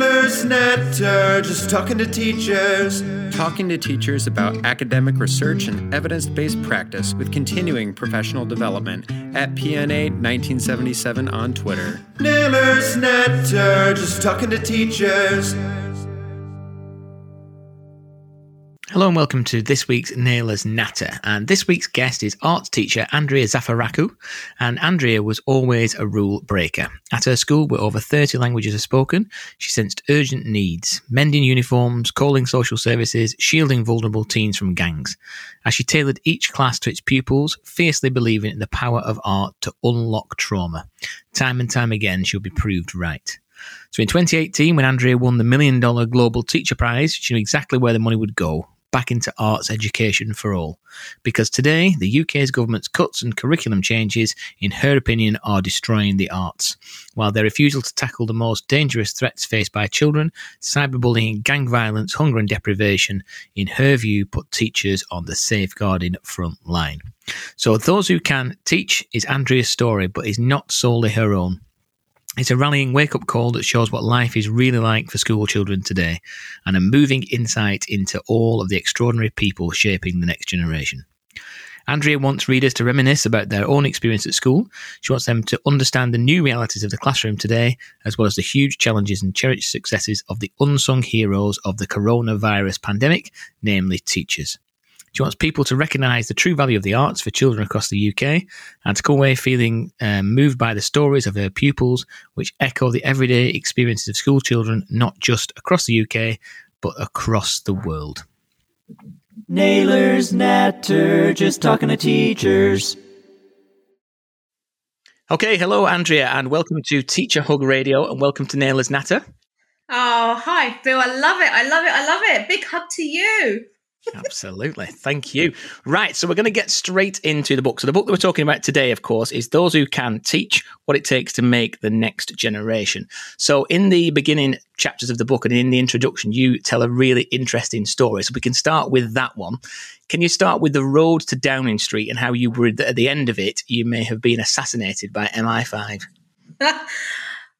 Nayler's Natter, just talking to teachers about academic research and evidence-based practice with continuing professional development at PNA 1977 on Twitter. Nayler's Natter, just talking to teachers. Hello and welcome to this week's Nayler's Natter, and this week's guest is arts teacher Andria Zafirakou, and Andria was always a rule breaker. At her school, where over 30 languages are spoken, she sensed urgent needs, mending uniforms, calling social services, shielding vulnerable teens from gangs, as she tailored each class to its pupils, fiercely believing in the power of art to unlock trauma. Time and time again, she'll be proved right. So in 2018, when Andria won the $1 million Global Teacher Prize, she knew exactly where the money would go. Back into arts education for all. Because today, the UK's government's cuts and curriculum changes, in her opinion, are destroying the arts. While their refusal to tackle the most dangerous threats faced by children, cyberbullying, gang violence, hunger and deprivation, in her view, put teachers on the safeguarding front line. So Those Who Can Teach is Andria's story, but is not solely her own. It's a rallying wake-up call that shows what life is really like for school children today, and a moving insight into all of the extraordinary people shaping the next generation. Andria wants readers to reminisce about their own experience at school. She wants them to understand the new realities of the classroom today, as well as the huge challenges and cherished successes of the unsung heroes of the coronavirus pandemic, namely teachers. She wants people to recognise the true value of the arts for children across the UK, and to go away feeling moved by the stories of her pupils, which echo the everyday experiences of school children, not just across the UK, but across the world. Nayler's Natter, just talking to teachers. Okay, hello Andria, and welcome to Teacher Hug Radio, and welcome to Nayler's Natter. Oh, hi Phil, I love it. Big hug to you. Absolutely. Thank you. Right. So we're going to get straight into the book. So the book that we're talking about today, of course, is Those Who Can Teach, What It Takes to Make the Next Generation. So in the beginning chapters of the book and in the introduction, you tell a really interesting story. So we can start with that one. Can you start with the road to Downing Street and how you worried that at the end of it, you may have been assassinated by MI5?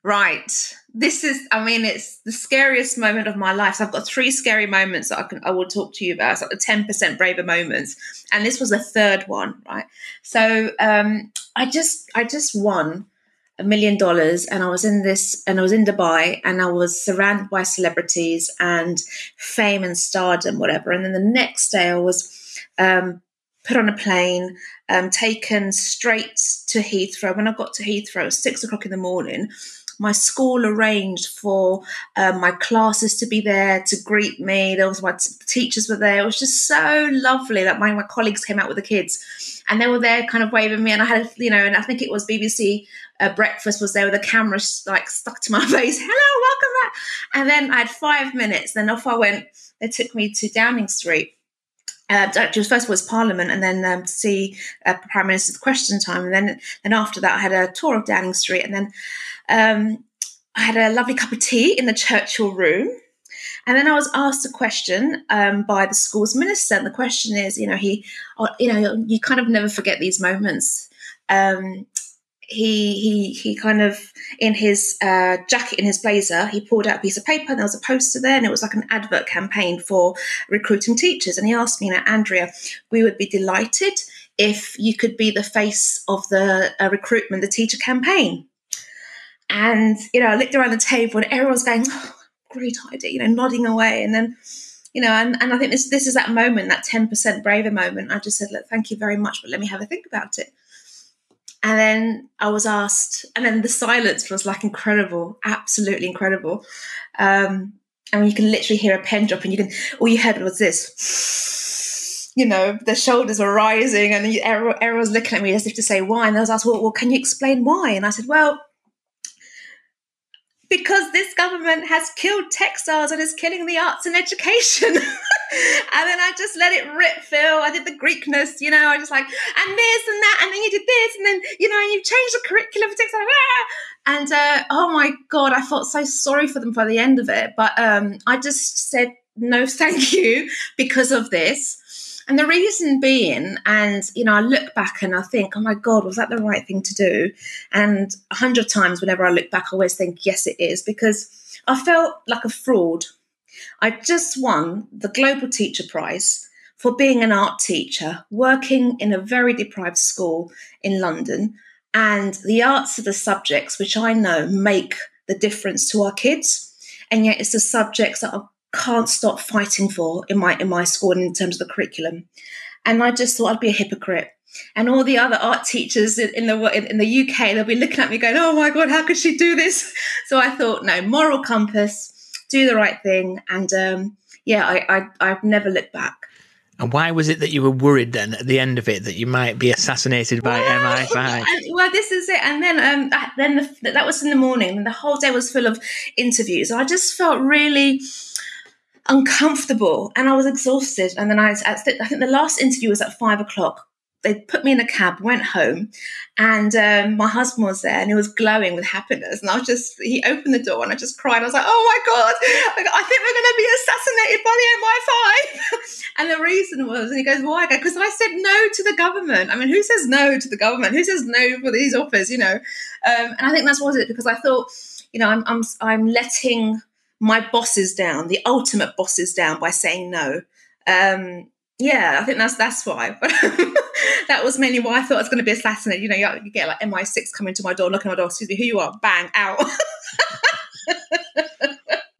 Right. This is, I mean, it's the scariest moment of my life. So I've got three scary moments that I will talk to you about. It's like the 10% braver moments. And this was the third one, right? So I just won $1 million, and I was in Dubai, and I was surrounded by celebrities and fame and stardom, whatever. And then the next day I was put on a plane, taken straight to Heathrow. When I got to Heathrow, it was 6:00 in the morning. My school arranged for my classes to be there to greet me. There was my teachers were there. It was just so lovely. Like my colleagues came out with the kids, and they were there, kind of waving me. And I had, and I think it was BBC Breakfast was there with a camera like stuck to my face. Hello, welcome back. And then I had 5 minutes. Then off I went. They took me to Downing Street. First was Parliament, and then to see Prime Minister's Question Time, and then after that I had a tour of Downing Street, and then I had a lovely cup of tea in the Churchill Room, and then I was asked a question by the school's minister, and the question is, you kind of never forget these moments. He kind of, in his jacket, in his blazer, he pulled out a piece of paper, and there was a poster there, and it was like an advert campaign for recruiting teachers. And he asked me, Andria, we would be delighted if you could be the face of the recruitment, the teacher campaign. And, I looked around the table, and everyone's going, oh, great idea, nodding away. And then, and I think this is that moment, that 10% braver moment. I just said, look, thank you very much, but let me have a think about it. And then I was asked, and then the silence was like incredible, absolutely incredible. I mean, you can literally hear a pen drop, and all you heard was this, the shoulders were rising, and everyone was looking at me as if to say why. And I was asked, well, can you explain why? And I said, well, because this government has killed textiles and is killing the arts and education. And then I just let it rip, Phil. I did the Greekness, I just like, and this and that, and then you did this, and then, and you've changed the curriculum for textiles. And, oh, my God, I felt so sorry for them by the end of it. But I just said no, thank you, because of this. And the reason being, and, you know, I look back and I think, oh, my God, was that the right thing to do? And 100 times whenever I look back, I always think, yes, it is, because I felt like a fraud. I just won the Global Teacher Prize for being an art teacher, working in a very deprived school in London. And the arts are the subjects which I know make the difference to our kids. And yet it's the subjects that I can't stop fighting for in my school and in terms of the curriculum. And I just thought I'd be a hypocrite. And all the other art teachers in the UK, they'll be looking at me going, oh, my God, how could she do this? So I thought, no, moral compass, do the right thing. And, I've never looked back. And why was it that you were worried then at the end of it that you might be assassinated by MI5? Well, this is it. And then that was in the morning, and the whole day was full of interviews. I just felt really uncomfortable, and I was exhausted. And then I think the last interview was at 5:00. They put me in a cab, went home, and my husband was there, and he was glowing with happiness. And he opened the door, and I just cried. I was like, oh, my God, I think we're going to be assassinated by the MI5. And the reason was, and he goes, why? Because I said no to the government. I mean, who says no to the government? Who says no for these offers, you know? And I think that's what it was, because I thought, you know, I'm letting my bosses down, the ultimate bosses down, by saying no. Yeah, I think that's why. That was mainly why I thought I was going to be assassinated. You know, you get like MI6 coming to my door, knocking on my door, excuse me, who you are, bang, out.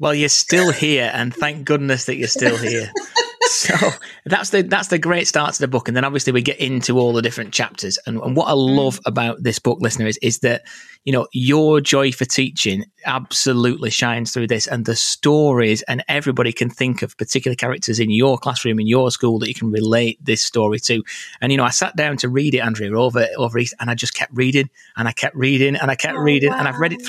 Well, you're still here, and thank goodness that you're still here. So that's the great start to the book. And then obviously we get into all the different chapters. And what I love about this book, listener, is that, you know, your joy for teaching absolutely shines through this, and the stories, and everybody can think of particular characters in your classroom, in your school, that you can relate this story to. And, you know, I sat down to read it, Andria, over East, and I just kept reading and I kept reading and I kept reading. Wow. And I've read it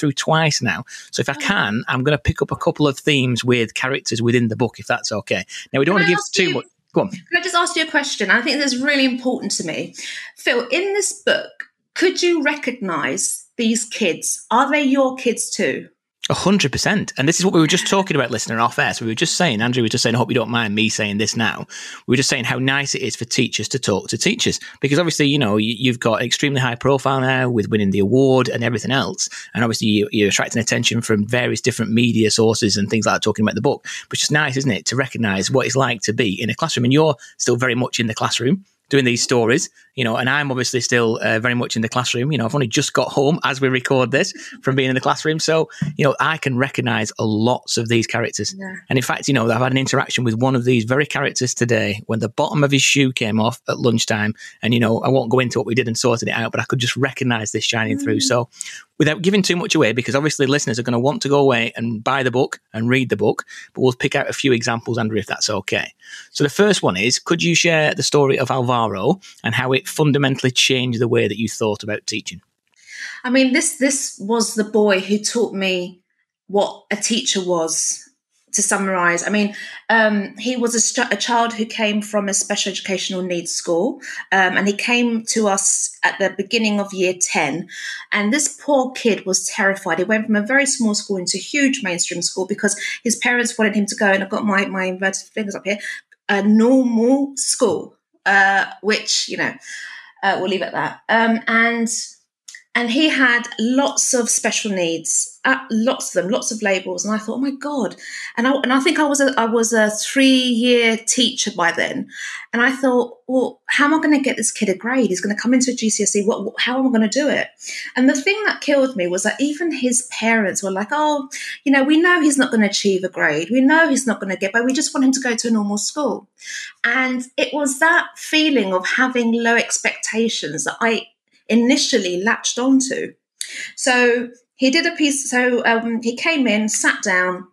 through twice now. So if I can, I'm going to pick up a couple of themes with characters within the book, if that's okay. Now, we don't want to give too much. Go on. Can I just ask you a question? I think that's really important to me. Phil, in this book, could you recognise these kids? Are they your kids too? 100%. And this is what we were just talking about, listener, off air. So we were just saying, Andria was just saying, I hope you don't mind me saying this now. We were just saying how nice it is for teachers to talk to teachers, because obviously, you know, you've got extremely high profile now with winning the award and everything else. And obviously you're attracting attention from various different media sources and things like that, talking about the book, which is nice, isn't it? To recognize what it's like to be in a classroom, and you're still very much in the classroom doing these stories, you know, and I'm obviously still very much in the classroom. You know, I've only just got home as we record this from being in the classroom. So, you know, I can recognize lots of these characters. Yeah. And in fact, you know, I've had an interaction with one of these very characters today when the bottom of his shoe came off at lunchtime. And, you know, I won't go into what we did and sorted it out, but I could just recognize this shining through. So without giving too much away, because obviously listeners are going to want to go away and buy the book and read the book, but we'll pick out a few examples, Andria, if that's okay. So the first one is, could you share the story of Alvaro and how it fundamentally changed the way that you thought about teaching? I mean, this was the boy who taught me what a teacher was, to summarise. I mean, he was a child who came from a special educational needs school, and he came to us at the beginning of year 10. And this poor kid was terrified. He went from a very small school into a huge mainstream school because his parents wanted him to go, and I've got my inverted fingers up here, a normal school. Which, you know, we'll leave it at that. And he had lots of special needs, lots of them, lots of labels. And I thought, oh my God. And I think I was a 3-year teacher by then. And I thought, well, how am I going to get this kid a grade? He's going to come into a GCSE. How am I going to do it? And the thing that killed me was that even his parents were like, oh, you know, we know he's not going to achieve a grade. We know he's not going to get by. We just want him to go to a normal school. And it was that feeling of having low expectations that I initially latched onto. So he did a piece. So he came in, sat down,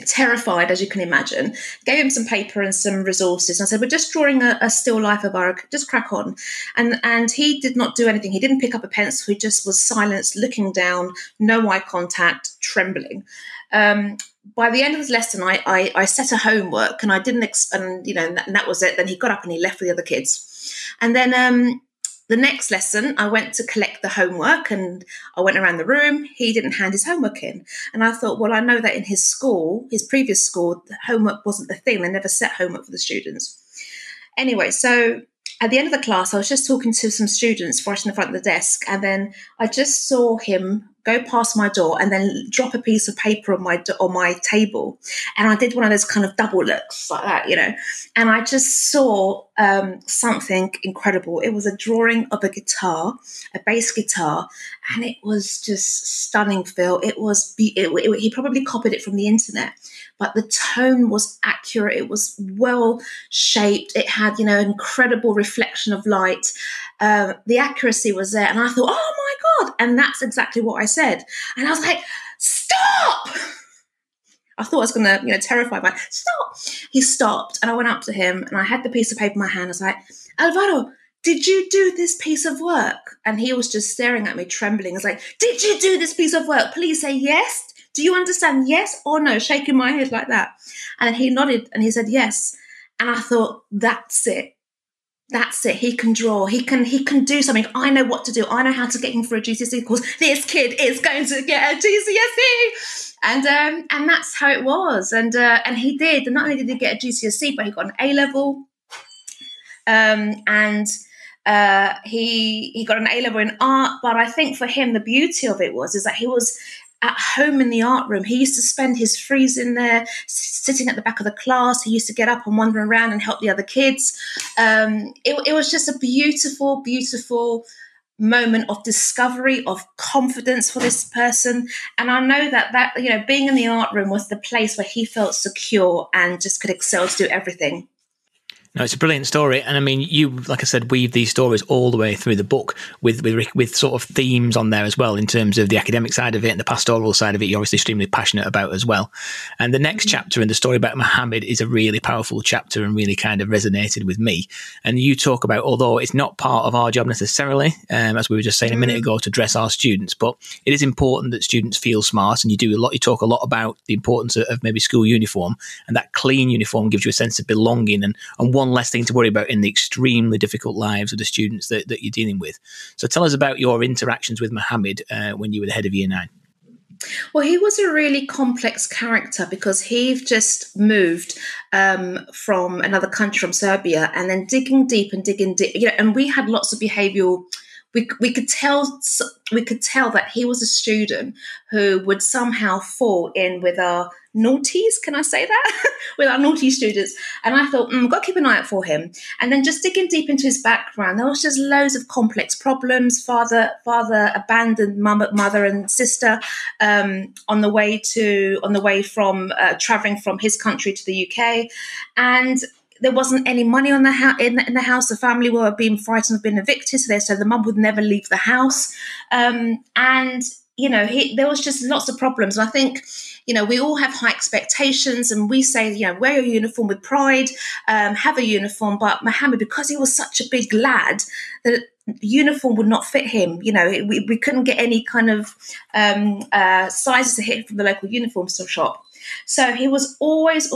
terrified, as you can imagine, gave him some paper and some resources. And I said, we're just drawing a still life of our, just crack on. And he did not do anything. He didn't pick up a pencil. He just was silenced, looking down, no eye contact, trembling. By the end of his lesson, I set a homework, and I didn't, and that was it. Then he got up and he left with the other kids. And then, the next lesson, I went to collect the homework, and I went around the room. He didn't hand his homework in. And I thought, well, I know that in his school, his previous school, the homework wasn't the thing. They never set homework for the students. Anyway, so at the end of the class, I was just talking to some students right in the front of the desk, and then I just saw him go past my door and then drop a piece of paper on my table. And I did one of those kind of double looks like that, you know, and I just saw something incredible. It was a drawing of a bass guitar, and it was just stunning, Phil. It was, he probably copied it from the internet, but the tone was accurate. It was well shaped. It had, you know, incredible reflection of light. The accuracy was there. And I thought, oh my God. And that's exactly what I said. And I was like, stop. I thought I was going to, you know, terrify him. Stop. He stopped. And I went up to him and I had the piece of paper in my hand. I was like, Alvaro, did you do this piece of work? And he was just staring at me, trembling. I was like, did you do this piece of work? Please say yes. Do you understand? Yes or no? Shaking my head like that. And he nodded and he said, yes. And I thought, that's it. That's it. He can draw. He can do something. I know what to do. I know how to get him for a GCSE course. This kid is going to get a GCSE. And that's how it was. And he did. And not only did he get a GCSE, but he got an A level. He got an A level in art. But I think for him, the beauty of it was, is that he was at home in the art room. He used to spend his frees in there, sitting at the back of the class. He used to get up and wander around and help the other kids. It was just a beautiful, beautiful moment of discovery, of confidence for this person. And I know that, you know, being in the art room was the place where he felt secure and just could excel to do everything. No, it's a brilliant story. And I mean, you, like I said, weave these stories all the way through the book with sort of themes on there as well, in terms of the academic side of it and the pastoral side of it, you're obviously extremely passionate about as well. And the next chapter in the story about Muhammad is a really powerful chapter and really kind of resonated with me. And you talk about, although it's not part of our job necessarily, as we were just saying a minute ago, to dress our students, but it is important that students feel smart. And you do a lot, you talk a lot about the importance of maybe school uniform, and that clean uniform gives you a sense of belonging and one less thing to worry about in the extremely difficult lives of the students that you're dealing with. So tell us about your interactions with Muhammad when you were the head of Year 9. Well, he was a really complex character because he just moved from another country, from Serbia, and then digging deep, you know, and we had lots of behavioural. We could tell that he was a student who would somehow fall in with our naughties, can I say that? With our naughty students. And I thought, I've got to keep an eye out for him. And then just digging deep into his background, there was just loads of complex problems. Father abandoned mother and sister on the way from traveling from his country to the UK, and there wasn't any money on in the house. The family were being frightened of being evicted, so the mum would never leave the house. And, you know, there was just lots of problems. And I think, you know, we all have high expectations and we say, you know, wear your uniform with pride, have a uniform. But Muhammad, because he was such a big lad, the uniform would not fit him. You know, we couldn't get any kind of sizes to hit from the local uniform shop. So he was always,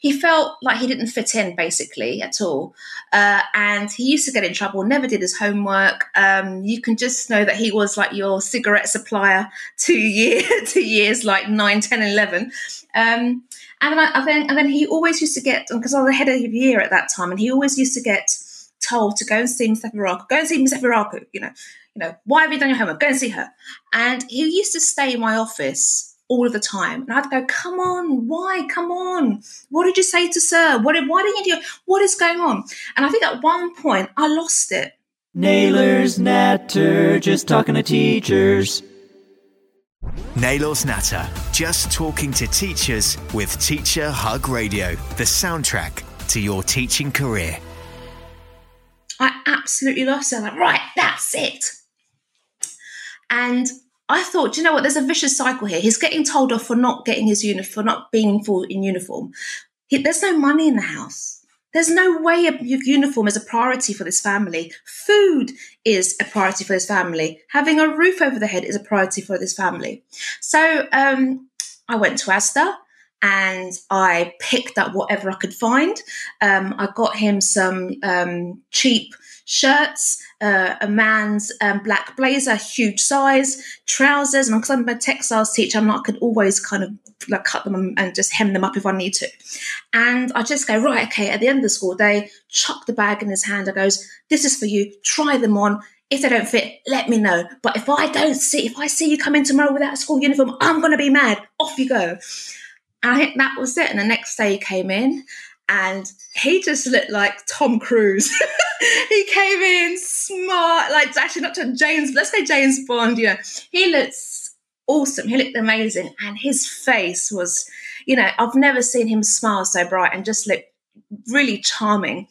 he felt like he didn't fit in basically at all. And he used to get in trouble, never did his homework. You can just know that he was like your cigarette supplier two years, like 9, 10, 11. And then he always used to get, because I was the head of the year at that time, and he always used to get told to go and see Ms. Zafirakou, you know, why have you done your homework? Go and see her. And he used to stay in my office all of the time. And I'd go, come on, why? Come on. What did you say to sir? Why didn't you do? What is going on? And I think at one point I lost it. Nayler's Natter, just talking to teachers. Nayler's Natter, just talking to teachers with Teacher Hug Radio, the soundtrack to your teaching career. I absolutely lost it. I'm like, right, that's it. And I thought, you know what, there's a vicious cycle here. He's getting told off for not getting his uniform, for not being in uniform. There's no money in the house. There's no way a uniform is a priority for this family. Food is a priority for this family. Having a roof over the head is a priority for this family. So I went to ASDA and I picked up whatever I could find. I got him some cheap shirts a man's black blazer, huge size, trousers. And because I'm a textiles teacher, I could always kind of like cut them and just hem them up if I need to. And I just go, right, okay, at the end of the school day, chuck the bag in his hand. I goes, this is for you. Try them on. If they don't fit, let me know. But if I see you come in tomorrow without a school uniform, I'm going to be mad. Off you go. And I think that was it. And the next day he came in and he just looked like Tom Cruise. He came in smart, like actually not to James, let's say James Bond, you know. He looks awesome. He looked amazing. And his face was, I've never seen him smile so bright and just look really charming.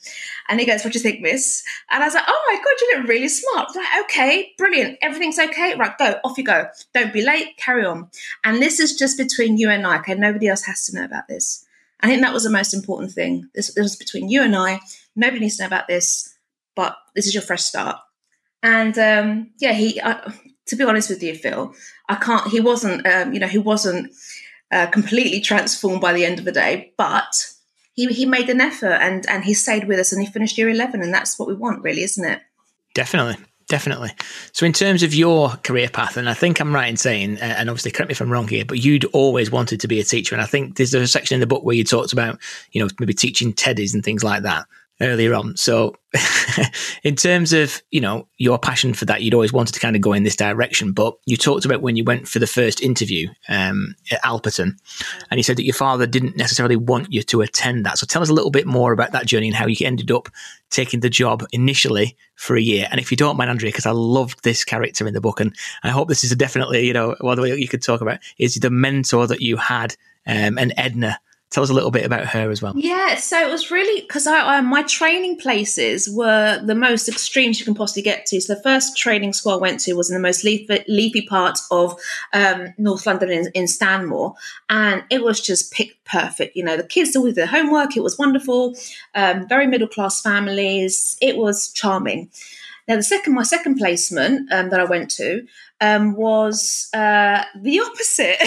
And he goes, what do you think, miss? And I was like, oh my God, you look really smart. Right, okay, brilliant. Everything's okay. Right, go, off you go. Don't be late, carry on. And this is just between you and I, okay? Nobody else has to know about this. I think that was the most important thing. This was between you and I. Nobody needs to know about this, but this is your fresh start. And to be honest with you, Phil, he wasn't, completely transformed by the end of the day, but he made an effort and he stayed with us and he finished year 11, and that's what we want, really, isn't it? Definitely. So in terms of your career path, and I think I'm right in saying, and obviously correct me if I'm wrong here, but you'd always wanted to be a teacher. And I think there's a section in the book where you talked about, maybe teaching teddies and things like that earlier on. So in terms of, your passion for that, you'd always wanted to kind of go in this direction. But you talked about when you went for the first interview at Alperton, and you said that your father didn't necessarily want you to attend that. So tell us a little bit more about that journey and how you ended up taking the job initially for a year. And if you don't mind, Andria, because I loved this character in the book, and I hope this is a definitely, one way you could talk about is the mentor that you had, and Edna. Tell us a little bit about her as well. Yeah, so it was really because my training places were the most extremes you can possibly get to. So the first training school I went to was in the most leafy part of North London in Stanmore, and it was just perfect. The kids did all their homework. It was wonderful. Very middle class families. It was charming. Now, my second placement that I went to was the opposite.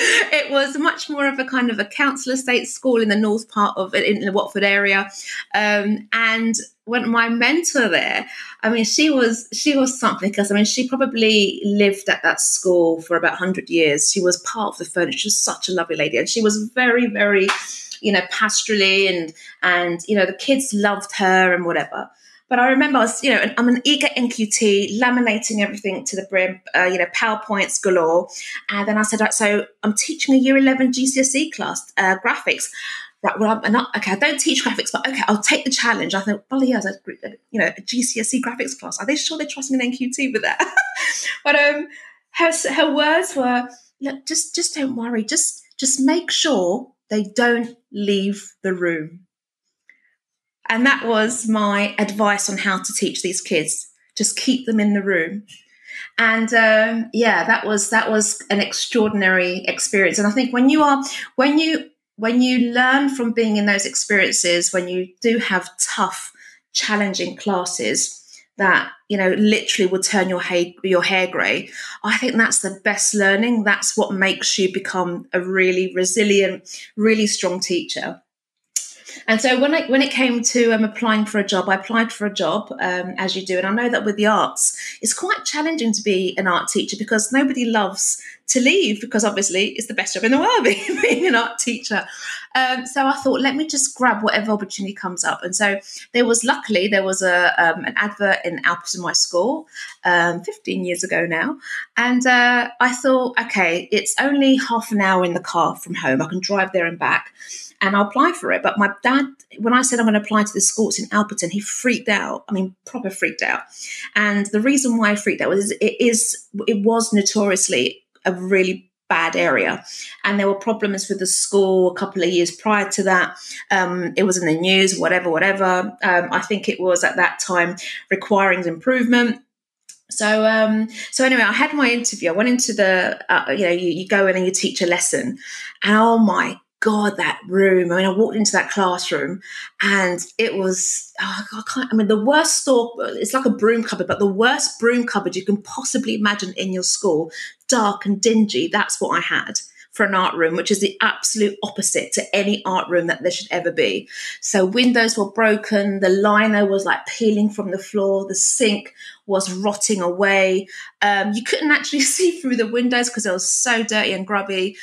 It was much more of a kind of a council estate school in the north part of it, in the Watford area. And when my mentor there, she was something, because she probably lived at that school for about 100 years. She was part of the furniture. She was such a lovely lady, and she was very, very, pastorally, and the kids loved her and whatever. But I remember I was, I'm an eager NQT, laminating everything to the brim, PowerPoints galore. And then I said, right, so I'm teaching a year 11 GCSE class, graphics. Right, well, I'm not, okay, I don't teach graphics, but okay, I'll take the challenge. I thought, well, yeah, a GCSE graphics class. Are they sure they're trusting an NQT with that? But her words were, look, just don't worry. Just make sure they don't leave the room. And that was my advice on how to teach these kids. Just keep them in the room. And that was an extraordinary experience. And I think when you learn from being in those experiences, when you do have tough, challenging classes that, literally will turn your hair grey, I think that's the best learning. That's what makes you become a really resilient, really strong teacher. And so when it came to applying for a job, I applied for a job, as you do. And I know that with the arts, it's quite challenging to be an art teacher, because nobody loves to leave, because obviously it's the best job in the world being an art teacher. So I thought, let me just grab whatever opportunity comes up. And so there was an advert in Alperton, my school, 15 years ago now. And I thought, okay, it's only half an hour in the car from home. I can drive there and back. And I applied for it. But my dad, when I said I'm going to apply to this school, it's in Alperton, he freaked out. Proper freaked out. And the reason why I freaked out was it was notoriously a really bad area. And there were problems with the school a couple of years prior to that. It was in the news, whatever. I think it was at that time requiring improvement. So anyway, I had my interview. I went into the, you go in and you teach a lesson. And oh my God, that room. I walked into that classroom and it was, the worst store, it's like a broom cupboard, but the worst broom cupboard you can possibly imagine in your school, dark and dingy. That's what I had for an art room, which is the absolute opposite to any art room that there should ever be. So windows were broken, the lino was like peeling from the floor, the sink was rotting away. You couldn't actually see through the windows because it was so dirty and grubby.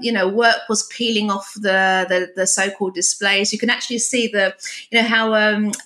You know, work was peeling off the so-called displays. You can actually see the, you know, how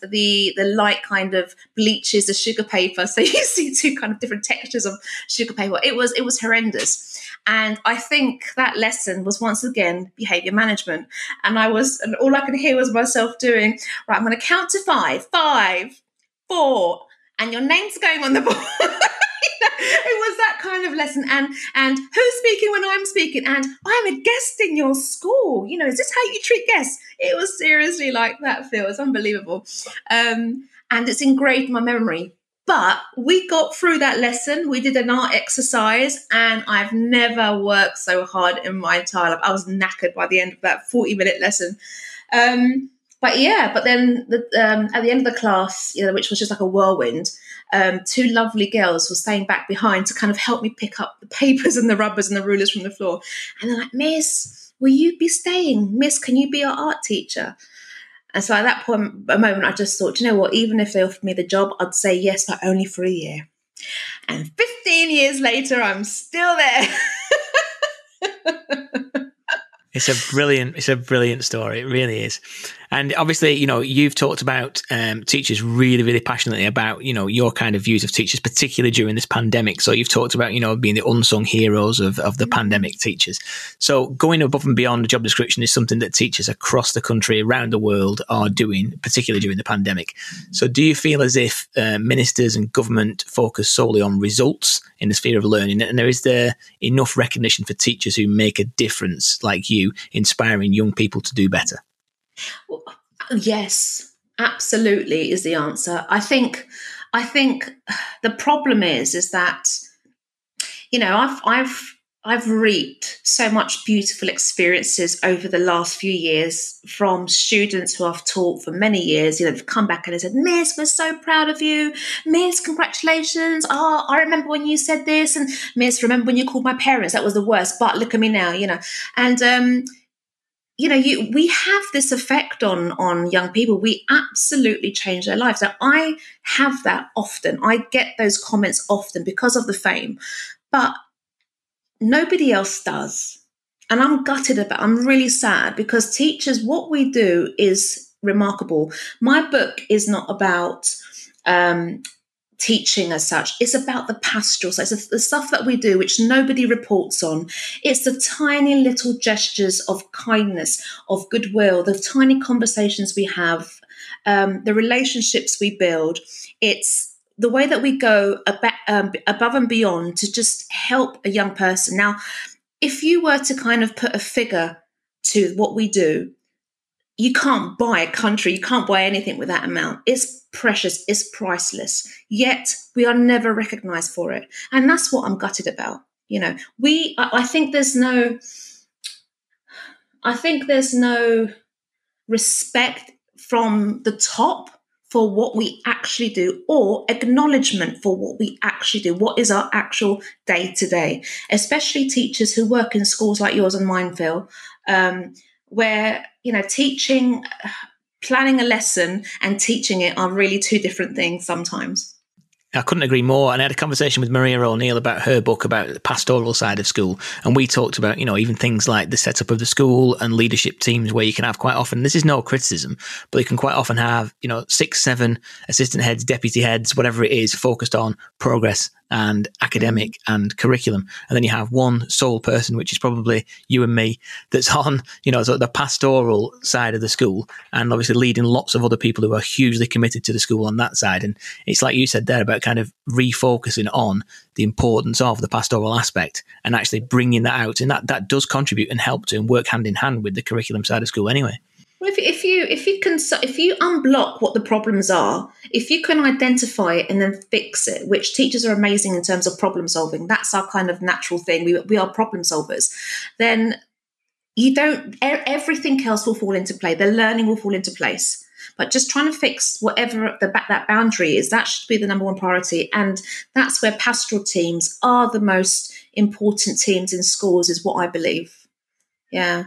the light kind of bleaches the sugar paper. So you see two kind of different textures of sugar paper. It was horrendous. And I think that lesson was once again behavior management. And and all I could hear was myself doing, right, I'm going to count to 5, 5, 4, and your name's going on the board. It was that kind of lesson. And who's speaking when I'm speaking? And I'm a guest in your school. You know, is this how you treat guests? It was seriously like that, Phil. It's unbelievable. And it's engraved in my memory. But we got through that lesson. We did an art exercise, and I've never worked so hard in my entire life. I was knackered by the end of that 40-minute lesson. But then at the end of the class, you know, which was just like a whirlwind, two lovely girls were staying back behind to kind of help me pick up the papers and the rubbers and the rulers from the floor. And they're like, "Miss, will you be staying? Miss, can you be our art teacher?" And so at that moment, I just thought, you know what, even if they offered me the job, I'd say yes, but only for a year. And 15 years later, I'm still there. It's a brilliant story. It really is. And obviously, you know, you've talked about teachers really, really passionately about, you know, your kind of views of teachers, particularly during this pandemic. So you've talked about, you know, being the unsung heroes of the pandemic teachers. So going above and beyond the job description is something that teachers across the country, around the world are doing, particularly during the pandemic. So do you feel as if ministers and government focus solely on results in the sphere of learning? And is there enough recognition for teachers who make a difference like you, inspiring young people to do better? Yes, absolutely is the answer. I think the problem is that, you know, I've reaped so much beautiful experiences over the last few years from students who I've taught for many years. You know, they've come back and they said, "Miss, we're so proud of you. Miss, congratulations. Oh, I remember when you said this. And Miss, remember when you called my parents? That was the worst. But look at me now," you know. And, you know, we have this effect on young people. We absolutely change their lives. Now, I have that often. I get those comments often because of the fame. But nobody else does. And I'm gutted about it. I'm really sad because teachers, what we do is remarkable. My book is not about teaching as such. It's about the pastoral side. It's the stuff that we do, which nobody reports on. It's the tiny little gestures of kindness, of goodwill, the tiny conversations we have, the relationships we build. It's the way that we go above and beyond to just help a young person. Now, if you were to kind of put a figure to what we do, you can't buy a country, you can't buy anything with that amount. It's precious, it's priceless, yet we are never recognized for it. And that's what I'm gutted about. You know, I think there's no respect from the top for what we actually do, or acknowledgement for what we actually do, what is our actual day-to-day, especially teachers who work in schools like yours and mine, Phil, where, you know, teaching, planning a lesson and teaching it are really two different things sometimes. I couldn't agree more. And I had a conversation with Maria O'Neill about her book about the pastoral side of school. And we talked about, you know, even things like the setup of the school and leadership teams where you can have quite often, this is no criticism, but you can quite often have, you know, 6, 7 assistant heads, deputy heads, whatever it is, focused on progress and academic and curriculum. And then you have one sole person, which is probably you and me, that's on, you know, sort of the pastoral side of the school and obviously leading lots of other people who are hugely committed to the school on that side. And it's like you said there about kind of refocusing on the importance of the pastoral aspect and actually bringing that out. And that does contribute and help to and work hand in hand with the curriculum side of school anyway. If you unblock what the problems are, if you can identify it and then fix it, which teachers are amazing in terms of problem solving, that's our kind of natural thing. We are problem solvers. Then everything else will fall into play. The learning will fall into place. But just trying to fix whatever that boundary is, that should be the number one priority. And that's where pastoral teams are the most important teams in schools, is what I believe. Yeah.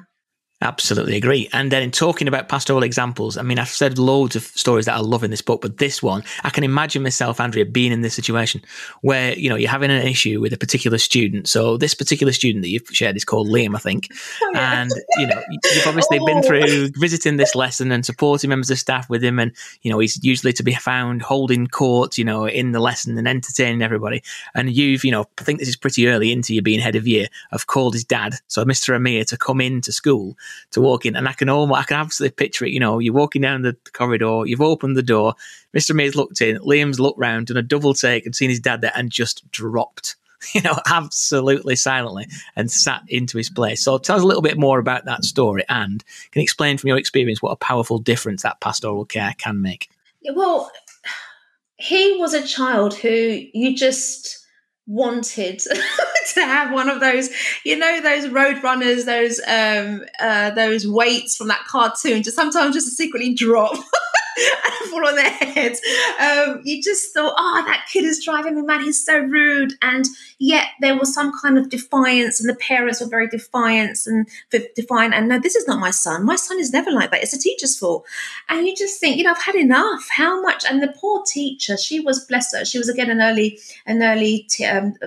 Absolutely agree. And then in talking about pastoral examples, I mean, I've said loads of stories that I love in this book, but this one, I can imagine myself, Andria, being in this situation where, you know, you're having an issue with a particular student. So this particular student that you've shared is called Liam, I think. Oh, yeah. And, you know, you've obviously been through visiting this lesson and supporting members of staff with him. And, you know, he's usually to be found holding court, you know, in the lesson and entertaining everybody. And you've, you know, I think this is pretty early into you being head of year, I've called his dad, so Mr. Amir, to come into school. To walk in, and I can absolutely picture it. You know, you're walking down the corridor, you've opened the door, Mr. May's looked in, Liam's looked round, done a double take and seen his dad there and just dropped, you know, absolutely silently, and sat into his place. So tell us a little bit more about that story, and can you explain from your experience what a powerful difference that pastoral care can make? Well, he was a child who you just wanted to have one of those, you know, those road runners, those weights from that cartoon, just sometimes just secretly drop and fall on their heads. You just thought, oh, that kid is driving me mad, he's so rude. And yet there was some kind of defiance, and the parents were very defiant. And no, this is not my son. My son is never like that. It's the teacher's fault. And you just think, you know, I've had enough. How much? And the poor teacher, she was, bless her, she was again an early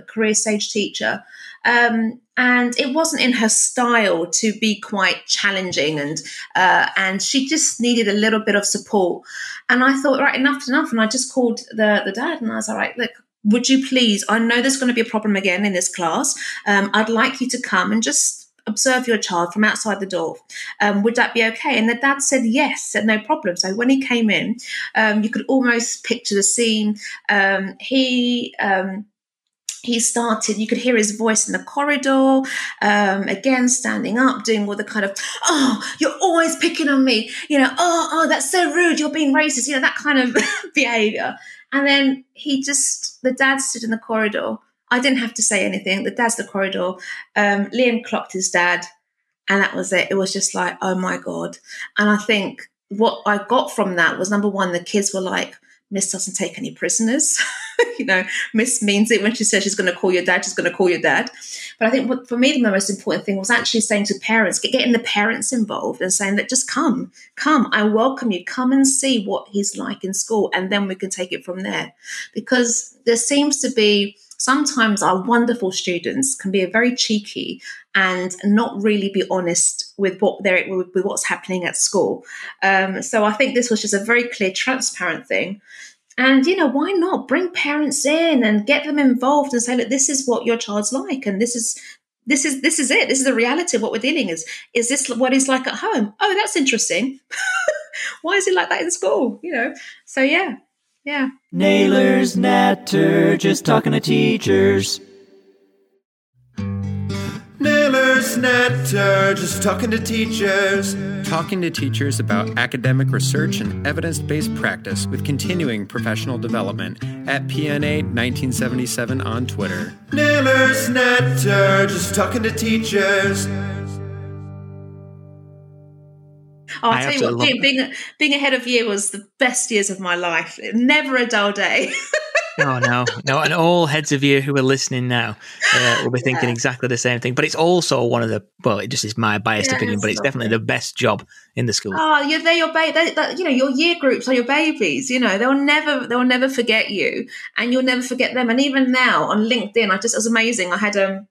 career stage teacher. And it wasn't in her style to be quite challenging, and she just needed a little bit of support. And I thought, right, enough's enough. And I just called the dad, and I was like, right, look, would you please, I know there's going to be a problem again in this class. I'd like you to come and just observe your child from outside the door. Would that be okay? And the dad said yes, said no problem. So when he came in, you could almost picture the scene. He started, you could hear his voice in the corridor, again, standing up, doing all the kind of, oh, you're always picking on me, you know, oh, that's so rude, you're being racist, you know, that kind of behavior. And then the dad stood in the corridor. I didn't have to say anything. The dad's in the corridor. Liam clocked his dad, and that was it. It was just like, oh my God. And I think what I got from that was, number one, the kids were like, Miss doesn't take any prisoners. You know, Miss means it. When she says she's going to call your dad, she's going to call your dad. But I think what, for me, the most important thing was actually saying to parents, getting the parents involved and saying that just come, I welcome you, come and see what he's like in school, and then we can take it from there. Because there seems to be, sometimes our wonderful students can be very cheeky and not really be honest with what's happening at school. So I think this was just a very clear, transparent thing. And, you know, why not bring parents in and get them involved and say, look, this is what your child's like, and this is it. This is the reality of what we're dealing with. Is this what it's like at home? Oh, that's interesting. Why is it like that in school? You know, so yeah. Nayler's Natter, just talking to teachers. Nayler's Natter, just talking to teachers. Talking to teachers about academic research and evidence-based practice with continuing professional development at PNA 1977 on Twitter. Nayler's Natter, just talking to teachers. Oh, I tell you what, being a head of year was the best years of my life. Never a dull day. No. And all heads of year who are listening now will be thinking exactly the same thing. But it's also one of the, well, it just is my biased opinion, but it's definitely the best job in the school. Oh, they're your baby. You know, your year groups are your babies. You know, they'll never forget you, and you'll never forget them. And even now on LinkedIn, it was amazing. I had a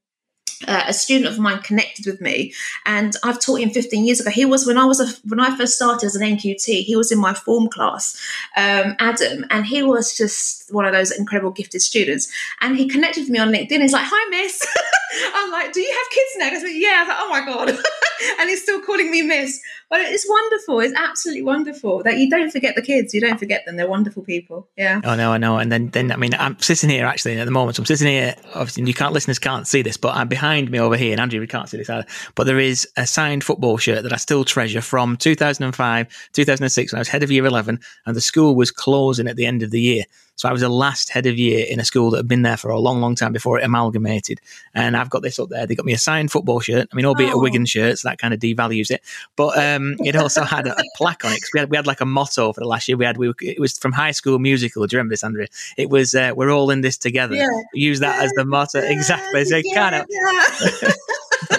student of mine connected with me, and I've taught him 15 years ago. He was, when I first started as an NQT, he was in my form class, Adam, and he was just one of those incredible gifted students. And he connected with me on LinkedIn. He's like, hi, miss. I'm like, do you have kids now? I said, yeah. I was like, oh my God. And he's still calling me miss. But it's wonderful. It's absolutely wonderful that you don't forget the kids. You don't forget them. They're wonderful people. Yeah. Oh, no, I know. And then I mean, I'm sitting here actually at the moment. So I'm sitting here, obviously, listeners can't see this, but I'm behind me over here, and Andrea, we can't see this either. But there is a signed football shirt that I still treasure from 2005, 2006, when I was head of year 11, and the school was closing at the end of the year. So I was the last head of year in a school that had been there for a long, long time before it amalgamated. And I've got this up there. They got me a signed football shirt. I mean, albeit a Wigan shirt, so that kind of devalues it. But it also had a plaque on it, because we had like a motto for the last year. It was from High School Musical. Do you remember this, Andrea? It was, we're all in this together. Yeah. Use that as the motto. Exactly. So kind of...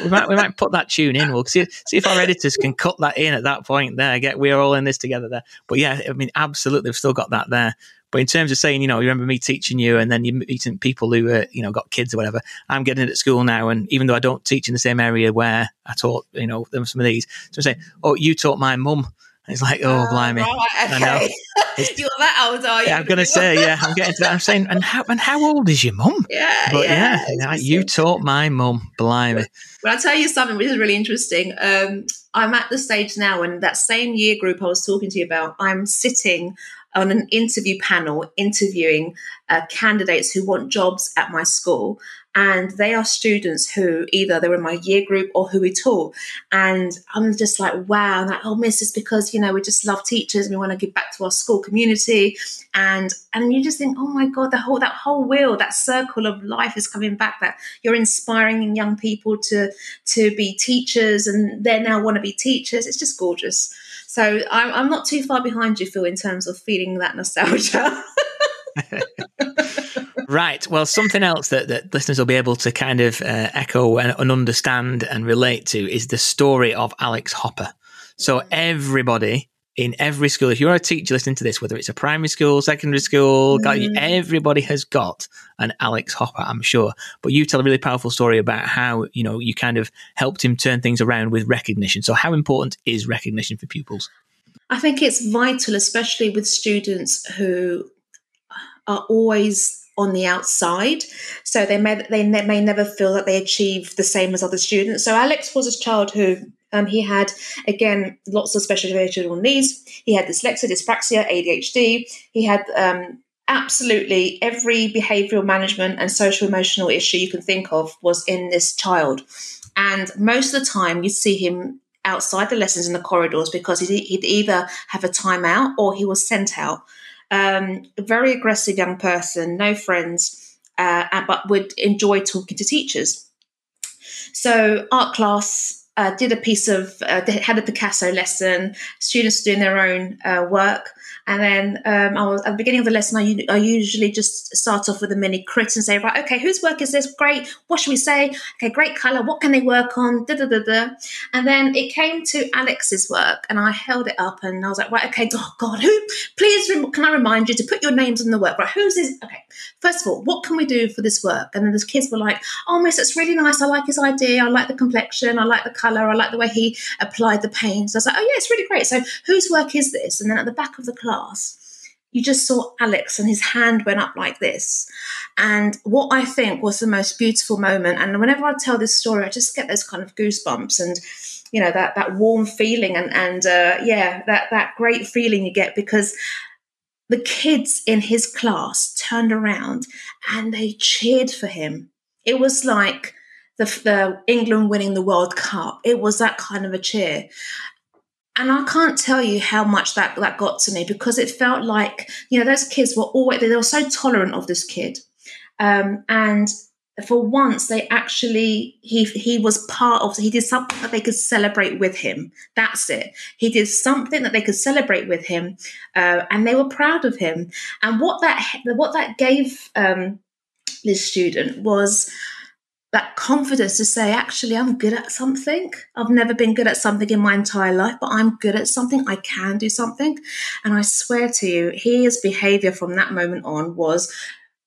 We might put that tune in. We'll see if our editors can cut that in at that point there. We're all in this together there. But yeah, I mean, absolutely, we've still got that there. But in terms of saying, you remember me teaching you, and then you're meeting people who, got kids or whatever. I'm getting it at school now, and even though I don't teach in the same area where I taught, them some of these, so I say, "Oh, you taught my mum." It's like, blimey. Right, okay. I know. You're that old, are you? Yeah, I'm going to say, I'm getting to that. I'm saying, and how old is your mum? Yeah, but you taught my mum, blimey. Well, I'll tell you something which is really interesting. I'm at the stage now, and that same year group I was talking to you about, I'm sitting on an interview panel interviewing candidates who want jobs at my school. And they are students who either they were in my year group or who we taught. And I'm just like, wow. I'm like, oh, miss, it's because, we just love teachers and we want to give back to our school community. And you just think, oh, my God, that whole wheel, that circle of life is coming back, that you're inspiring young people to be teachers, and they now want to be teachers. It's just gorgeous. So I'm not too far behind you, Phil, in terms of feeling that nostalgia. Right. Well, something else that listeners will be able to kind of echo and understand and relate to is the story of Alex Hopper. So everybody in every school, if you're a teacher listening to this, whether it's a primary school, secondary school, everybody has got an Alex Hopper, I'm sure. But you tell a really powerful story about how, you kind of helped him turn things around with recognition. So how important is recognition for pupils? I think it's vital, especially with students who are always on the outside, so they may never feel that they achieve the same as other students. So Alex was a child who he had, again, lots of special educational needs. He had dyslexia, dyspraxia, ADHD. He had absolutely every behavioural management and social emotional issue you can think of was in this child. And most of the time, you'd see him outside the lessons in the corridors because he'd either have a timeout or he was sent out. A very aggressive young person, no friends, but would enjoy talking to teachers. So art class had a Picasso lesson. Students doing their own work, and then at the beginning of the lesson, I usually just start off with a mini crit and say, right, okay, whose work is this? Great. What should we say? Okay, great colour. What can they work on? Da da da da. And then it came to Alex's work, and I held it up, and I was like, right, okay, God, who? Please, can I remind you to put your names on the work? Right, who's this? Okay, first of all, what can we do for this work? And then the kids were like, oh, miss, that's really nice. I like his idea. I like the complexion. I like the colour. I like the way he applied the paint. So I was like, oh yeah, it's really great. So whose work is this? And then at the back of the class, you just saw Alex, and his hand went up like this. And what I think was the most beautiful moment, and whenever I tell this story, I just get those kind of goosebumps and, that warm feeling and that great feeling you get, because the kids in his class turned around and they cheered for him. It was like the England winning the World Cup. It was that kind of a cheer. And I can't tell you how much that got to me, because it felt like, those kids were always, they were so tolerant of this kid. And for once, they actually, he was part of, he did something that they could celebrate with him. That's it. He did something that they could celebrate with him, and they were proud of him. And what that gave this student was that confidence to say, actually, I'm good at something. I've never been good at something in my entire life, but I'm good at something. I can do something. And I swear to you, his behaviour from that moment on was,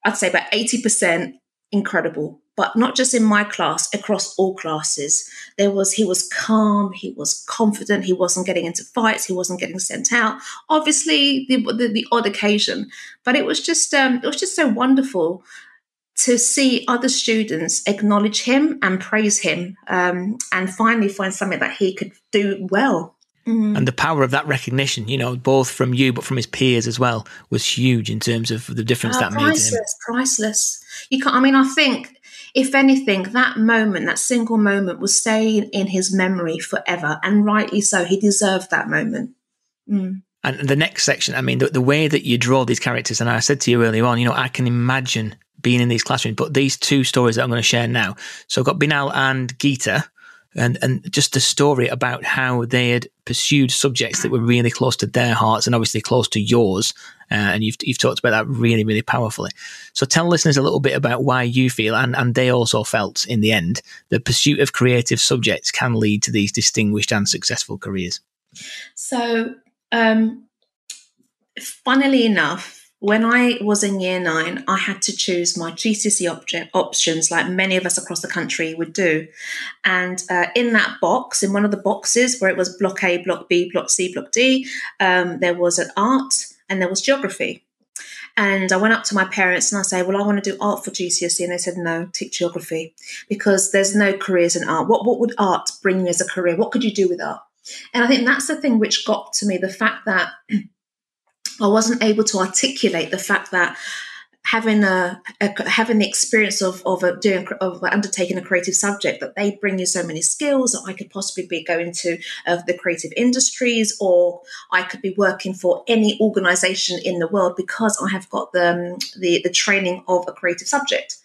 I'd say, about 80% incredible, but not just in my class, across all classes. He was calm, he was confident, he wasn't getting into fights, he wasn't getting sent out. Obviously, the odd occasion, but it was just so wonderful to see other students acknowledge him and praise him, and finally find something that he could do well. Mm-hmm. And the power of that recognition, both from you but from his peers as well, was huge in terms of the difference that made to him. Priceless. You can't. I mean, I think, if anything, that moment, that single moment, will stay in his memory forever, and rightly so. He deserved that moment. Mm. And the next section, I mean, the way that you draw these characters, and I said to you earlier on, you know, I can imagine being in these classrooms, but these two stories that I'm going to share now. So I've got Binal and Geeta, and just a story about how they had pursued subjects that were really close to their hearts and obviously close to yours. And you've talked about that really, really powerfully. So tell listeners a little bit about why you feel, and they also felt in the end, the pursuit of creative subjects can lead to these distinguished and successful careers. So funnily enough, when I was in year 9, I had to choose my GCSE options like many of us across the country would do. And in that box, in one of the boxes where it was block A, block B, block C, block D, there was an art and there was geography. And I went up to my parents and I say, well, I want to do art for GCSE. And they said, no, take geography because there's no careers in art. What would art bring you as a career? What could you do with art? And I think that's the thing which got to me, the fact that I wasn't able to articulate the fact that having having the experience of undertaking a creative subject, that they bring you so many skills that I could possibly be going to the creative industries, or I could be working for any organisation in the world because I have got the training of a creative subject.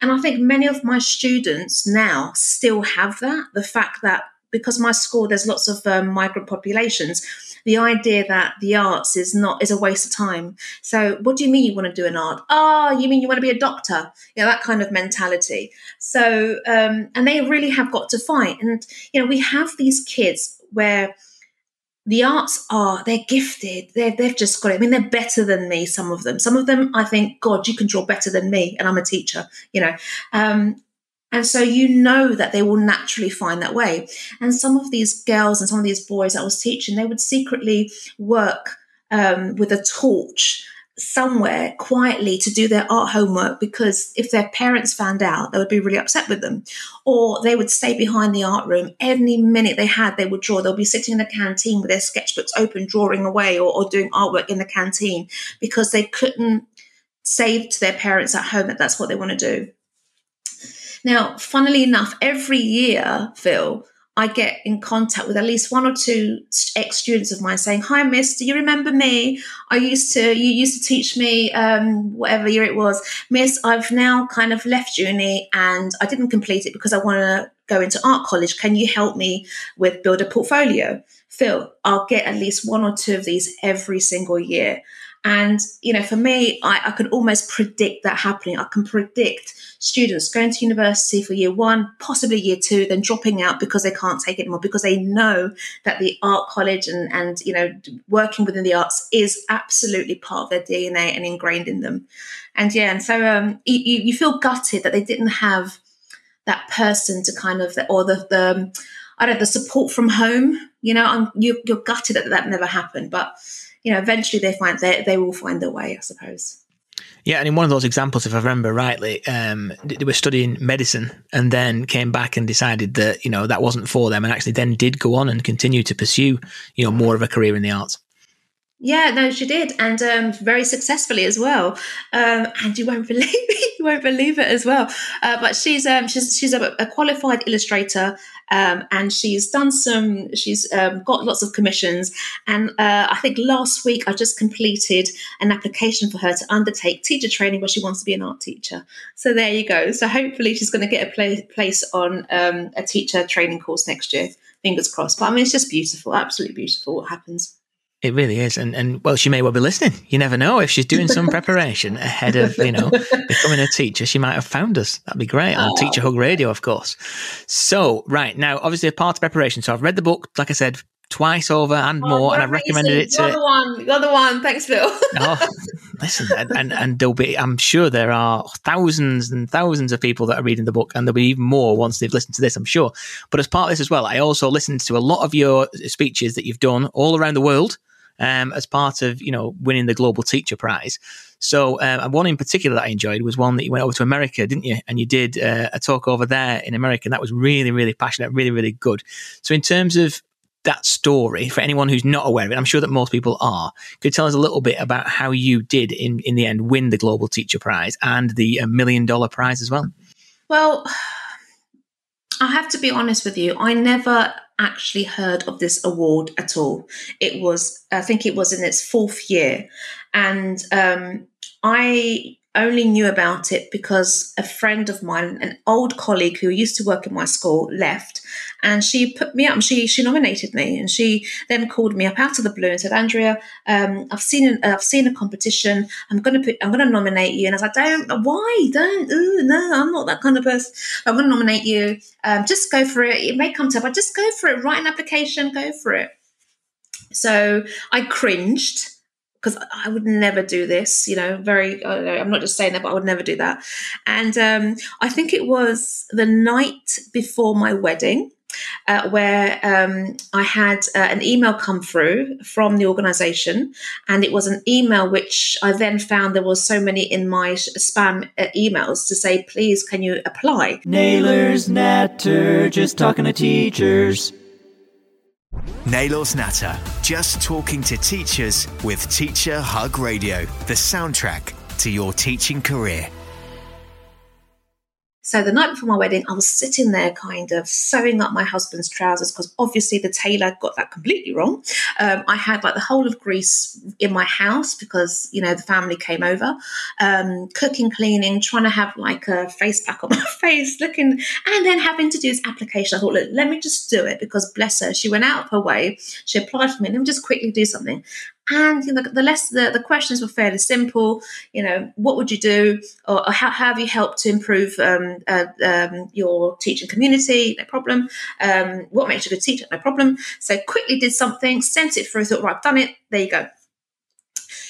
And I think many of my students now still have that. The fact that because my school, there's lots of migrant populations. The idea that the arts is a waste of time. So what do you mean you want to do an art? Oh, you mean you want to be a doctor? You know, that kind of mentality. So, and they really have got to fight. And, you know, we have these kids where the arts are, they're gifted. They've just got it. I mean, they're better than me, some of them. Some of them, I think, God, you can draw better than me. And I'm a teacher, you know. And so you know that they will naturally find that way. And some of these girls and some of these boys that I was teaching, they would secretly work with a torch somewhere quietly to do their art homework because if their parents found out, they would be really upset with them. Or they would stay behind the art room. Any minute they had, they would draw. They'll be sitting in the canteen with their sketchbooks open, drawing away or doing artwork in the canteen because they couldn't say to their parents at home that that's what they want to do. Now, funnily enough, every year, Phil, I get in contact with at least one or two ex-students of mine saying, hi, miss, do you remember me? You used to teach me whatever year it was. Miss, I've now kind of left uni and I didn't complete it because I want to go into art college. Can you help me with build a portfolio? Phil, I'll get at least one or two of these every single year. And, you know, for me, I could almost predict that happening. I can predict students going to university for year 1, possibly year 2, then dropping out because they can't take it anymore, because they know that the art college and you know, working within the arts is absolutely part of their DNA and ingrained in them. And, yeah, and so you feel gutted that they didn't have that person to kind of – or the support from home. You know, you're gutted that that never happened, but – you know, eventually they will find their way, I suppose. Yeah, and in one of those examples, if I remember rightly, they were studying medicine and then came back and decided that, you know, that wasn't for them and actually then did go on and continue to pursue, you know, more of a career in the arts. Yeah, no, she did, and very successfully as well. And you won't believe it as well. But she's a qualified illustrator. And she's done got lots of commissions. And I think last week I just completed an application for her to undertake teacher training where she wants to be an art teacher. So there you go. So hopefully she's going to get a place on a teacher training course next year. Fingers crossed. But I mean, it's just beautiful, absolutely beautiful what happens. It really is. And well, she may well be listening. You never know. If she's doing some preparation ahead of, you know, becoming a teacher, she might have found us. That'd be great. On Teacher Hug Radio, of course. So, right. Now, obviously, a part of preparation. So I've read the book, like I said, twice over and more, and I've recommended it to... The other one. Thanks, Phil. Oh, listen, and there'll be, I'm sure there are thousands and thousands of people that are reading the book, and there'll be even more once they've listened to this, I'm sure. But as part of this as well, I also listened to a lot of your speeches that you've done all around the world. As part of, you know, winning the Global Teacher Prize. So one in particular that I enjoyed was one that you went over to America, didn't you? And you did a talk over there in America, and that was really, really passionate, really, really good. So in terms of that story, for anyone who's not aware of it, I'm sure that most people are, could you tell us a little bit about how you did in the end win the Global Teacher Prize and the $1 million prize as well? Well, I have to be honest with you. I never actually heard of this award at all. It was, I think it was in its fourth year. And I only knew about it because a friend of mine, an old colleague who used to work in my school, left, and she put me up, and she nominated me, and she then called me up out of the blue and said, "Andria, I've seen a competition. I'm going to nominate you." And I was like, "Don't, I'm not that kind of person. I'm going to nominate you. Just go for it. It may come to, but just go for it. Write an application. Go for it." So I cringed, because I would never do this, you know, I'm not just saying that, but I would never do that. And I think it was the night before my wedding where I had an email come through from the organisation, and it was an email which I then found there was so many in my spam emails to say, "Please, can you apply?" Nayler's Natter, just talking to teachers. Nayler's Natter, just talking to teachers with Teacher Hug Radio, the soundtrack to your teaching career. So the night before my wedding, I was sitting there kind of sewing up my husband's trousers, because obviously the tailor got that completely wrong. I had like the whole of Greece in my house because, you know, the family came over, cooking, cleaning, trying to have like a face pack on my face, looking, and then having to do this application. I thought, look, let me just do it, because bless her, she went out of her way. She applied for me. Let me just quickly do something. And you know, the questions were fairly simple. You know, what would you do, or how have you helped to improve your teaching community? No problem. What makes you a good teacher? No problem. So quickly did something, sent it through, thought, right, I've done it. There you go.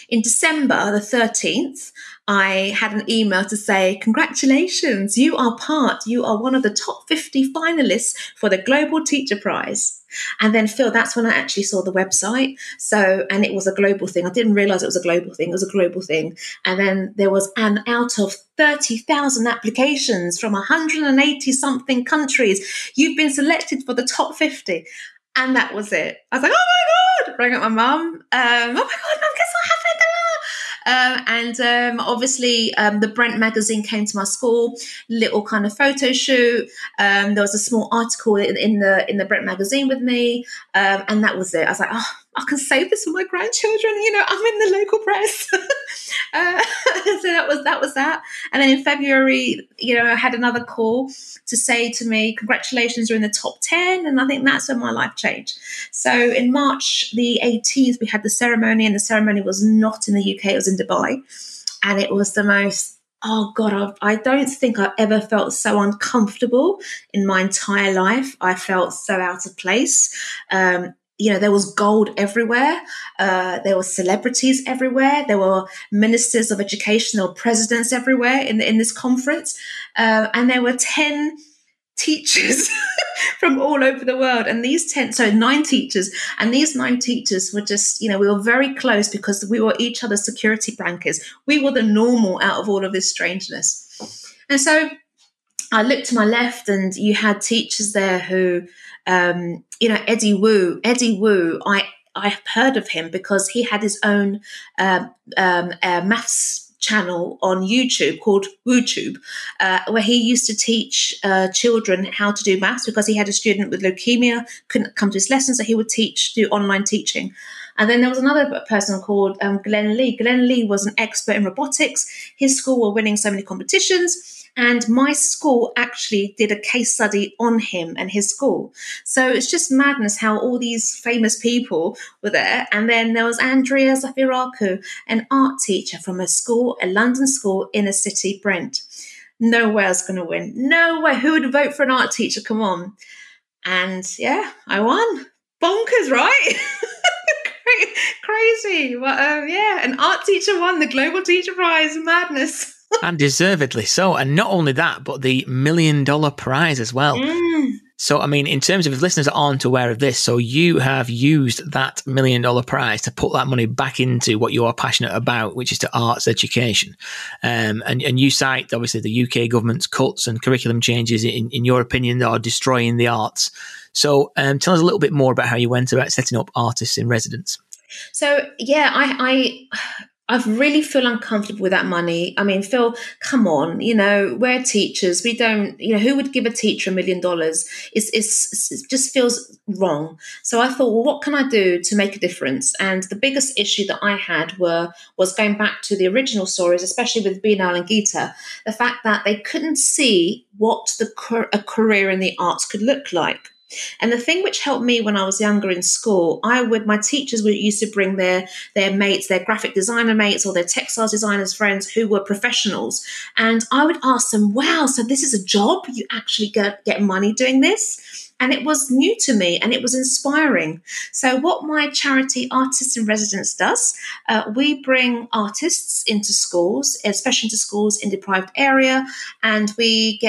In December the 13th, I had an email to say, "Congratulations, you are one of the top 50 finalists for the Global Teacher Prize." And then, Phil, that's when I actually saw the website. So, and it was a global thing. I didn't realise it was a global thing. It was a global thing. And then there was an out of 30,000 applications from 180-something countries. You've been selected for the top 50. And that was it. I was like, oh, my God. Rang up my mum. Oh, my God, Mum, guess what happened? And obviously the Brent magazine came to my school, little kind of photo shoot. There was a small article in the Brent magazine with me, and that was it. I was like, oh, I can save this for my grandchildren. You know, I'm in the local press. So that was that. And then in February, you know, I had another call to say to me, "Congratulations, you're in the top 10. And I think that's when my life changed. So in March the 18th, we had the ceremony, and the ceremony was not in the UK. It was in Dubai. And it was the most, oh God, I don't think I've ever felt so uncomfortable in my entire life. I felt so out of place. You know, there was gold everywhere. There were celebrities everywhere. There were ministers of education or presidents everywhere in this conference. And there were 10 teachers from all over the world. And these 9 teachers. And these 9 teachers were just, you know, we were very close because we were each other's security blankets. We were the normal out of all of this strangeness. And so I looked to my left, and you had teachers there who, you know, Eddie Woo, I heard of him because he had his own maths channel on YouTube called WooTube, where he used to teach children how to do maths, because he had a student with leukemia, couldn't come to his lessons, so he would do online teaching. And then there was another person called Glenn Lee. Glenn Lee was an expert in robotics. His school were winning so many competitions. And my school actually did a case study on him and his school. So it's just madness how all these famous people were there. And then there was Andria Zafirakou, an art teacher from a London school, inner city Brent. No way I was going to win. No way. Who would vote for an art teacher? Come on. And yeah, I won. Bonkers, right? Crazy. But yeah, an art teacher won the Global Teacher Prize. Madness. And deservedly so. And not only that, but the $1 million prize as well. Mm. So, I mean, in terms of, if listeners aren't aware of this, so you have used that $1 million prize to put that money back into what you are passionate about, which is to arts education. And you cite, obviously, the UK government's cuts and curriculum changes, in your opinion, are destroying the arts. So tell us a little bit more about how you went about setting up Artists in Residence. So, yeah, I I really feel uncomfortable with that money. I mean, Phil, come on, you know, we're teachers. We don't, you know, who would give a teacher $1 million? It just feels wrong. So I thought, well, what can I do to make a difference? And the biggest issue that I had was going back to the original stories, especially with Binal and Geeta, the fact that they couldn't see what a career in the arts could look like. And the thing which helped me when I was younger in school, my teachers used to bring their mates, their graphic designer mates or their textiles designers friends who were professionals. And I would ask them, wow, so this is a job? You actually get money doing this? And it was new to me and it was inspiring. So what my charity Artists in Residence does, we bring artists into schools, especially into schools in deprived area, and we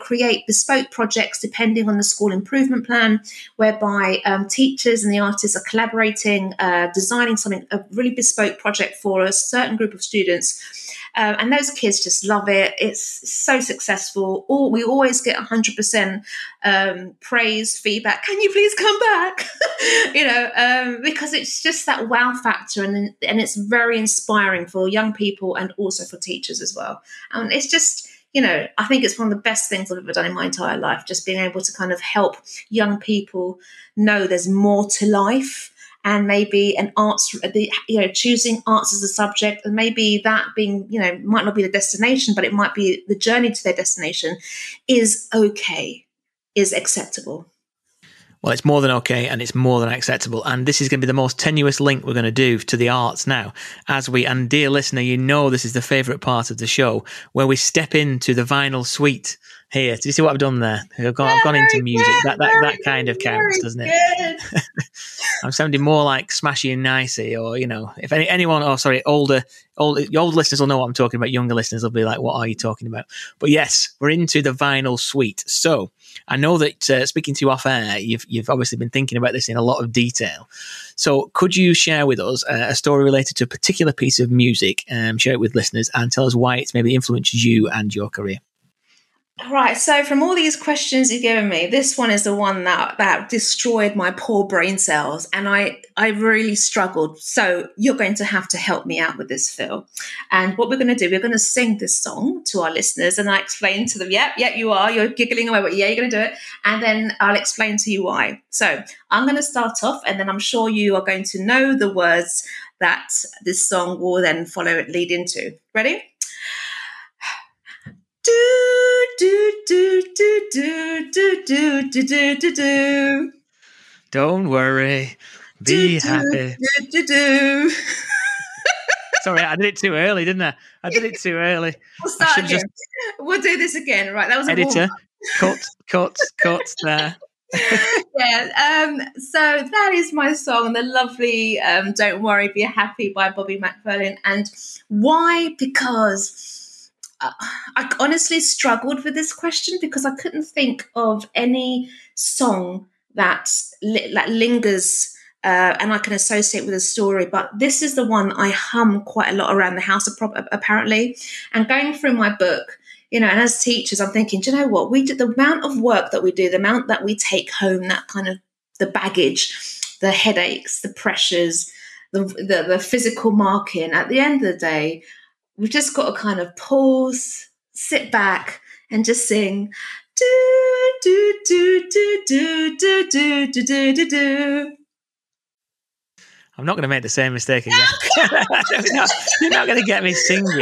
create bespoke projects depending on the school improvement plan, whereby teachers and the artists are collaborating, designing a really bespoke project for a certain group of students. And those kids just love it. It's so successful. We always get 100% praise, feedback. Can you please come back? You know, because it's just that wow factor, and it's very inspiring for young people and also for teachers as well. And it's just, you know, I think it's one of the best things I've ever done in my entire life, just being able to kind of help young people know there's more to life. And maybe choosing arts as a subject, and maybe that being, you know, might not be the destination, but it might be the journey to their destination is okay, is acceptable. Well, it's more than okay and it's more than acceptable. And this is going to be the most tenuous link we're going to do to the arts now. And dear listener, you know this is the favourite part of the show where we step into the vinyl suite. Here, do you see what I've done there? I've gone into music. Good, that kind of counts, doesn't it? I'm sounding more like Smashy and Nicey, or, you know, if anyone, old listeners will know what I'm talking about. Younger listeners will be like, what are you talking about? But yes, we're into the vinyl suite. So I know that speaking to you off air, you've obviously been thinking about this in a lot of detail. So could you share with us a story related to a particular piece of music, share it with listeners and tell us why it's maybe influenced you and your career? Right, so from all these questions you've given me, this one is the one that destroyed my poor brain cells, and I really struggled. So you're going to have to help me out with this, Phil. And what we're going to do, we're going to sing this song to our listeners, and I explain to them, yep, you are. You're giggling away, but yeah, you're going to do it. And then I'll explain to you why. So I'm going to start off, and then I'm sure you are going to know the words that this song will then follow and lead into. Ready? Do do do do do do do do do do do. Don't worry, be happy. Do do do. Sorry, I did it too early, didn't I? I did it too early. We'll start again. We'll do this again. Right, that was a editor. Cut there. Yeah, so that is my song, the lovely "Don't Worry, Be Happy" by Bobby McFerrin. And why? Because I honestly struggled with this question because I couldn't think of any song that lingers and I can associate with a story. But this is the one I hum quite a lot around the house, apparently. And going through my book, you know, and as teachers, I'm thinking, do you know what? We do the amount of work that we do, the amount that we take home, that kind of the baggage, the headaches, the pressures, the physical marking. At the end of the day, we've just got to kind of pause, sit back, and just sing. Do do do do do do do do do do do. I'm not going to make the same mistake again. You're not going to get me singing.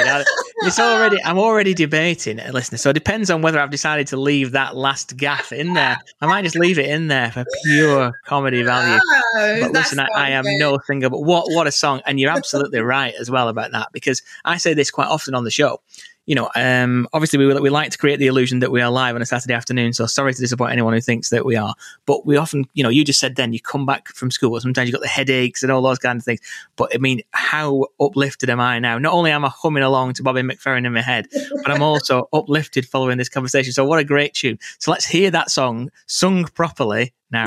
I'm already debating, listener. So it depends on whether I've decided to leave that last gaff in there. I might just leave it in there for pure comedy value. No, but listen, I am no singer, but what a song. And you're absolutely right as well about that, because I say this quite often on the show. You know, obviously we like to create the illusion that we are live on a Saturday afternoon. So sorry to disappoint anyone who thinks that we are. But we often, you know, you just said then you come back from school. Sometimes you've got the headaches and all those kind of things. But I mean, how uplifted am I now? Not only am I humming along to Bobby McFerrin in my head, but I'm also uplifted following this conversation. So what a great tune. So let's hear that song sung properly now.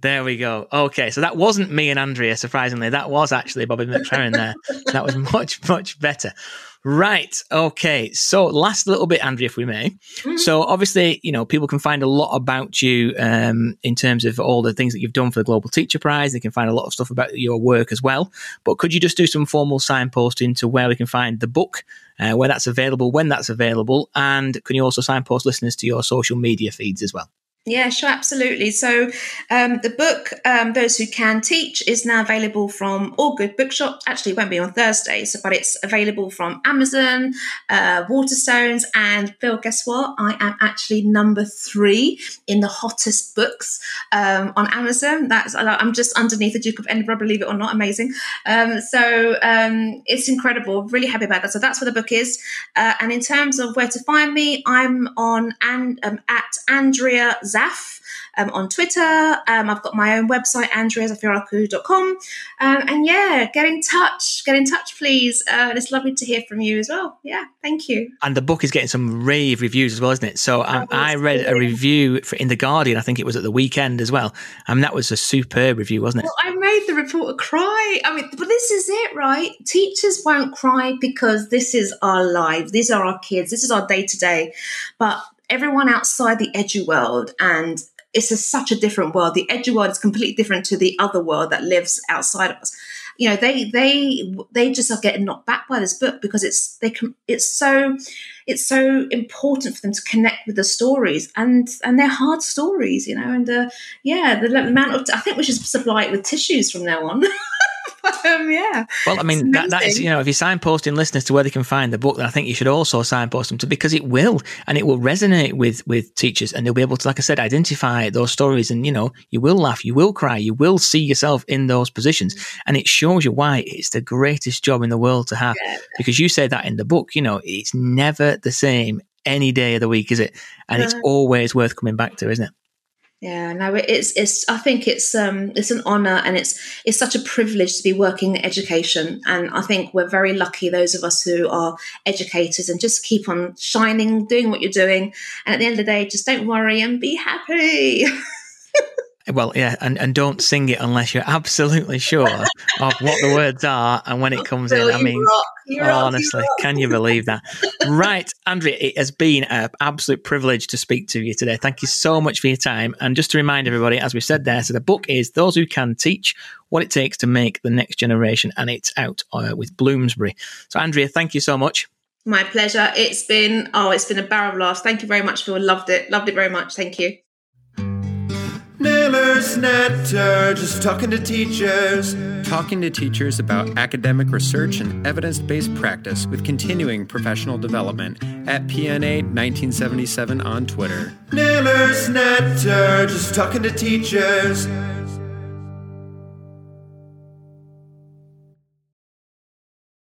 There we go. Okay, so that wasn't me and Andria, surprisingly. That was actually Bobby McFerrin there. That was much, much better. Right. Okay. So last little bit, Andria, if we may. Mm-hmm. So obviously, you know, people can find a lot about you in terms of all the things that you've done for the Global Teacher Prize. They can find a lot of stuff about your work as well. But could you just do some formal signposting to where we can find the book, where that's available, when that's available? And can you also signpost listeners to your social media feeds as well? Yeah, sure, absolutely. So the book, Those Who Can Teach, is now available from all good bookshops. Actually, it won't be on Thursday, but it's available from Amazon, Waterstones, and Phil, guess what? I am actually number 3 in the hottest books on Amazon. I'm just underneath the Duke of Edinburgh, believe it or not, amazing. It's incredible. Really happy about that. So that's where the book is. And in terms of where to find me, I'm on at Andria Zaf on Twitter. I've got my own website, andriazafirakou.com. And yeah, get in touch, please. It's lovely to hear from you as well. Yeah, thank you. And the book is getting some rave reviews as well, isn't it? So I read a review in The Guardian, I think it was at the weekend as well. That was a superb review, wasn't it? Well, I made the reporter cry. But this is it, right? Teachers won't cry because this is our lives. These are our kids. This is our day to day. But everyone outside the edu world, and it's such a different world. The edu world is completely different to the other world that lives outside of us. You know, they just are getting knocked back by this book because it's so important for them to connect with the stories, and they're hard stories, you know. And the amount of I think we should supply it with tissues from now on. Yeah. Well, that is, you know, if you're signposting listeners to where they can find the book, then I think you should also signpost them to, because it will resonate with teachers, and they'll be able to, like I said, identify those stories. And, you know, you will laugh, you will cry, you will see yourself in those positions. And it shows you why it's the greatest job in the world to have, because you say that in the book, you know, it's never the same any day of the week, is it? And it's always worth coming back to, isn't it? Yeah, no, it's. I think it's an honour, and it's such a privilege to be working in education. And I think we're very lucky, those of us who are educators, and just keep on shining, doing what you're doing. And at the end of the day, just don't worry and be happy. Well, yeah, and don't sing it unless you're absolutely sure of what the words are and when it comes in. Honestly, can you believe that? Right, Andria, it has been an absolute privilege to speak to you today. Thank you so much for your time. And just to remind everybody, as we've said there, so the book is Those Who Can Teach, What It Takes to Make the Next Generation, and it's out with Bloomsbury. So, Andria, thank you so much. My pleasure. It's been a barrel of laughs. Thank you very much, Phil. Loved it very much. Thank you. Nayler's Natter, just talking to teachers about academic research and evidence-based practice with continuing professional development at PNA 1977 on Twitter. Nayler's Natter, just talking to teachers.